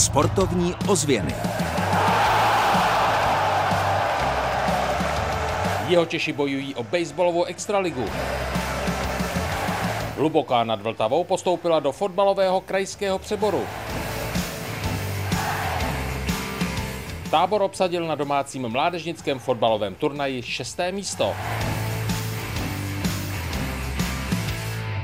sportovní ozvěny. Jeho Češi bojují o baseballovou extraligu. Hluboká nad Vltavou postoupila do fotbalového krajského přeboru. Tábor obsadil na domácím mládežnickém fotbalovém turnaji 6. místo.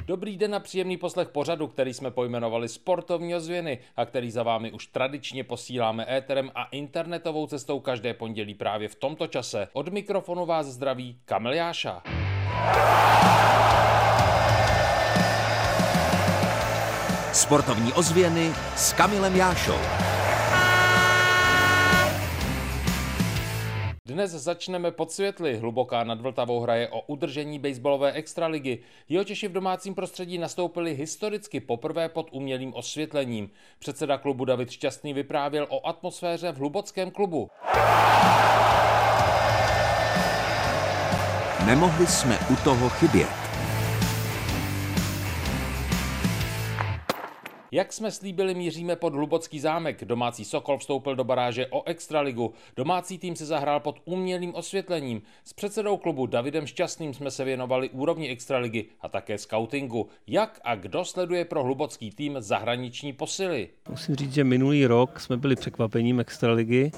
Dobrý den a příjemný poslech pořadu, který jsme pojmenovali Sportovní ozvěny a který za vámi už tradičně posíláme éterem a internetovou cestou každé pondělí právě v tomto čase. Od mikrofonu vás zdraví Kamil Jáša. Sportovní ozvěny s Kamilem Jášou. Dnes začneme pod světly. Hluboká nad Vltavou hraje o udržení baseballové extraligy. Jihočeši v domácím prostředí nastoupili historicky poprvé pod umělým osvětlením. Předseda klubu David Šťastný vyprávěl o atmosféře v hlubockém klubu. Nemohli jsme u toho chybět. Jak jsme slíbili, míříme pod Hlubocký zámek. Domácí Sokol vstoupil do baráže o extraligu. Domácí tým se zahrál pod umělým osvětlením. S předsedou klubu Davidem Šťastným jsme se věnovali úrovni extraligy a také skautingu. Jak a kdo sleduje pro hlubocký tým zahraniční posily? Musím říct, že minulý rok jsme byli překvapením extraligy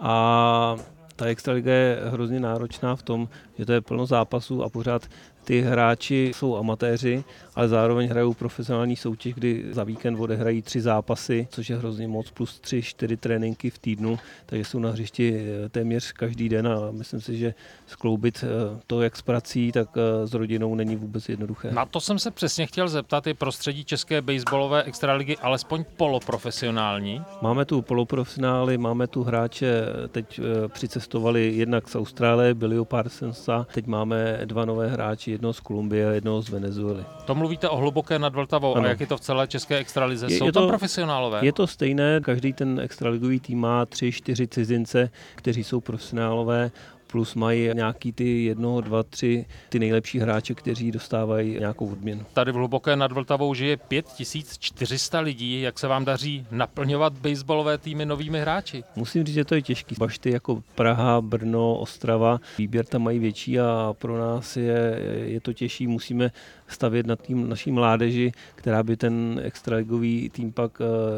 a ta extraliga je hrozně náročná v tom, že to je plno zápasů a pořád ty hráči jsou amatéři, ale zároveň hrajou profesionální soutěž, kdy za víkend odehrají 3 zápasy, což je hrozně moc, plus 3-4 tréninky v týdnu, takže jsou na hřišti téměř každý den a myslím si, že skloubit to jak s prací, tak s rodinou není vůbec jednoduché. Na to jsem se přesně chtěl zeptat, je prostředí české baseballové extraligy alespoň poloprofesionální? Máme tu poloprofesionály, máme tu hráče, teď přicestovali jednak z Austrálie, byli u Parsonsa, teď máme 2 nové hráči, jednoho z Kolumbie a jednoho z Venezuely. To mluvíte o Hluboké nad Vltavou, ano. A jak je to v celé české extralize? Jsou tam profesionálové? Je to stejné, každý ten extraligový tým má 3-4 cizince, kteří jsou profesionálové, plus mají nějaký ty 1, 2, 3 ty nejlepší hráče, kteří dostávají nějakou odměnu. Tady v Hluboké nad Vltavou žije 5400 lidí. Jak se vám daří naplňovat baseballové týmy novými hráči? Musím říct, že to je těžký. Bašty jako Praha, Brno, Ostrava, výběr tam mají větší a pro nás je to těžší. Musíme stavět na tým naší mládeži, která by ten extraligový tým pak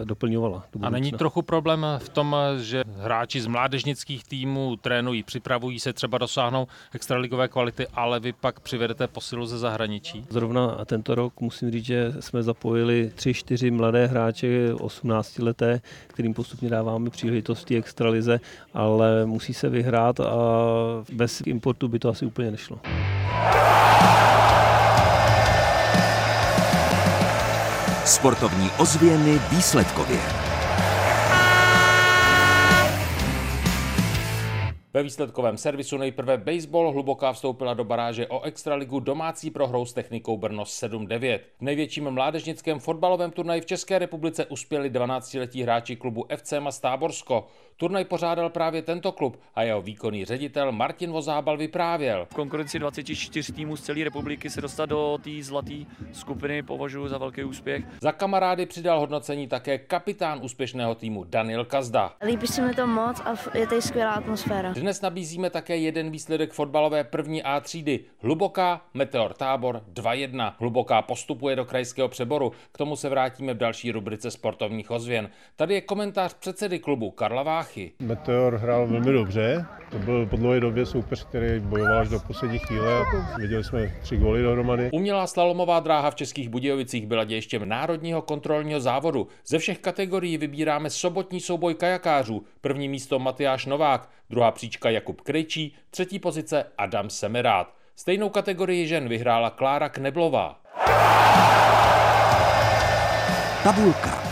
doplňovala. A není trochu problém v tom, že hráči z mládežnických týmů trénují, připravují se, třeba dosáhnou extraligové kvality, ale vy pak přivedete posilu ze zahraničí? Zrovna tento rok musím říct, že jsme zapojili 3-4 mladé hráče, 18-leté, kterým postupně dáváme příležitosti extralize, ale musí se vyhrát a bez importu by to asi úplně nešlo. Sportovní ozvěny výsledkově. Ve výsledkovém servisu nejprve baseball. Hluboká vstoupila do baráže o extraligu domácí prohrou s Technikou Brno 7-9. V největším mládežnickém fotbalovém turnaji v České republice uspěli 12-letí hráči klubu FC Mas Táborsko. Turnaj pořádal právě tento klub a jeho výkonný ředitel Martin Vozábal vyprávěl. V konkurenci 24 týmů z celé republiky se dostat do té zlaté skupiny považuji za velký úspěch. Za kamarády přidal hodnocení také kapitán úspěšného týmu Daniel Kazda. Líbí se mi to moc a je tady skvělá atmosféra. Dnes nabízíme také jeden výsledek fotbalové první A třídy. Hluboká, Meteor Tábor 2-1. Hluboká postupuje do krajského přeboru. K tomu se vrátíme v další rubrice sportovních ozvěn. Tady je komentář předsedy klubu Karla Váchy. Meteor hrál velmi dobře. To byl po dlouhé době soupeř, který bojoval až do poslední chvíle. Viděli jsme 3 góly dohromady. Umělá slalomová dráha v Českých Budějovicích byla dějištěm národního kontrolního závodu. Ze všech kategorií vybíráme sobotní souboj kajakářů. První místo Matyáš Novák, druhá příčka Jakub Krejčí, třetí pozice Adam Semerát. Stejnou kategorii žen vyhrála Klára Kneblová. Tabulka.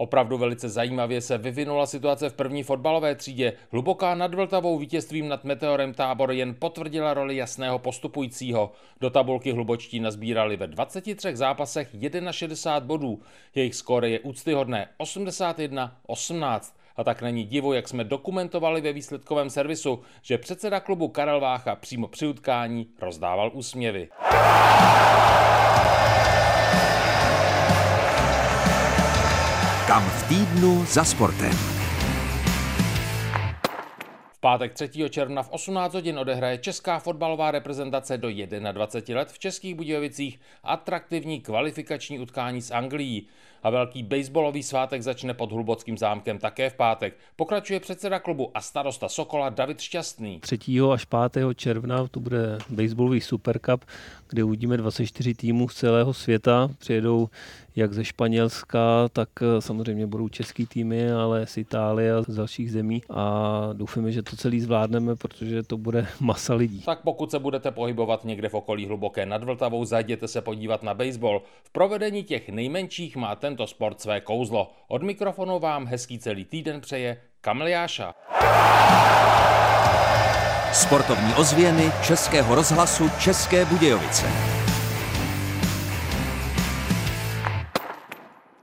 Opravdu velice zajímavě se vyvinula situace v první fotbalové třídě. Hluboká nad Vltavou vítězstvím nad Meteorem Tábor jen potvrdila roli jasného postupujícího. Do tabulky hlubočtí nazbírali ve 23 zápasech 61 bodů. Jejich skóre je úctyhodné 81-18. A tak není divu, jak jsme dokumentovali ve výsledkovém servisu, že předseda klubu Karel Vácha přímo při utkání rozdával úsměvy. Kam v týdnu za sportem. V pátek 3. června v 18 hodin odehraje česká fotbalová reprezentace do 21 let v Českých Budějovicích atraktivní kvalifikační utkání s Anglií. A velký baseballový svátek začne pod Hlubockým zámkem také v pátek. Pokračuje předseda klubu a starosta Sokola David Šťastný. 3. až 5. června tu bude baseballový supercup, kde uvidíme 24 týmů z celého světa. Přijedou jak ze Španělska, tak samozřejmě budou český týmy, ale z Itálie a z dalších zemí. A doufáme, že to celý zvládneme, protože to bude masa lidí. Tak pokud se budete pohybovat někde v okolí Hluboké nad Vltavou, zajděte se podívat na baseball. V provedení těch nejmenších má tento sport své kouzlo. Od mikrofonu vám hezký celý týden přeje Kamil Jáša. Sportovní ozvěny Českého rozhlasu České Budějovice.